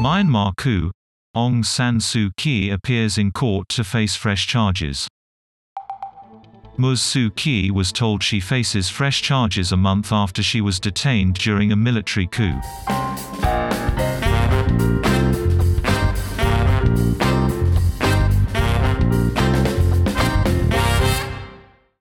Myanmar coup. Aung San Suu Kyi appears in court to face fresh charges. Ms. Suu Kyi was told she faces fresh charges a month after she was detained during a military coup.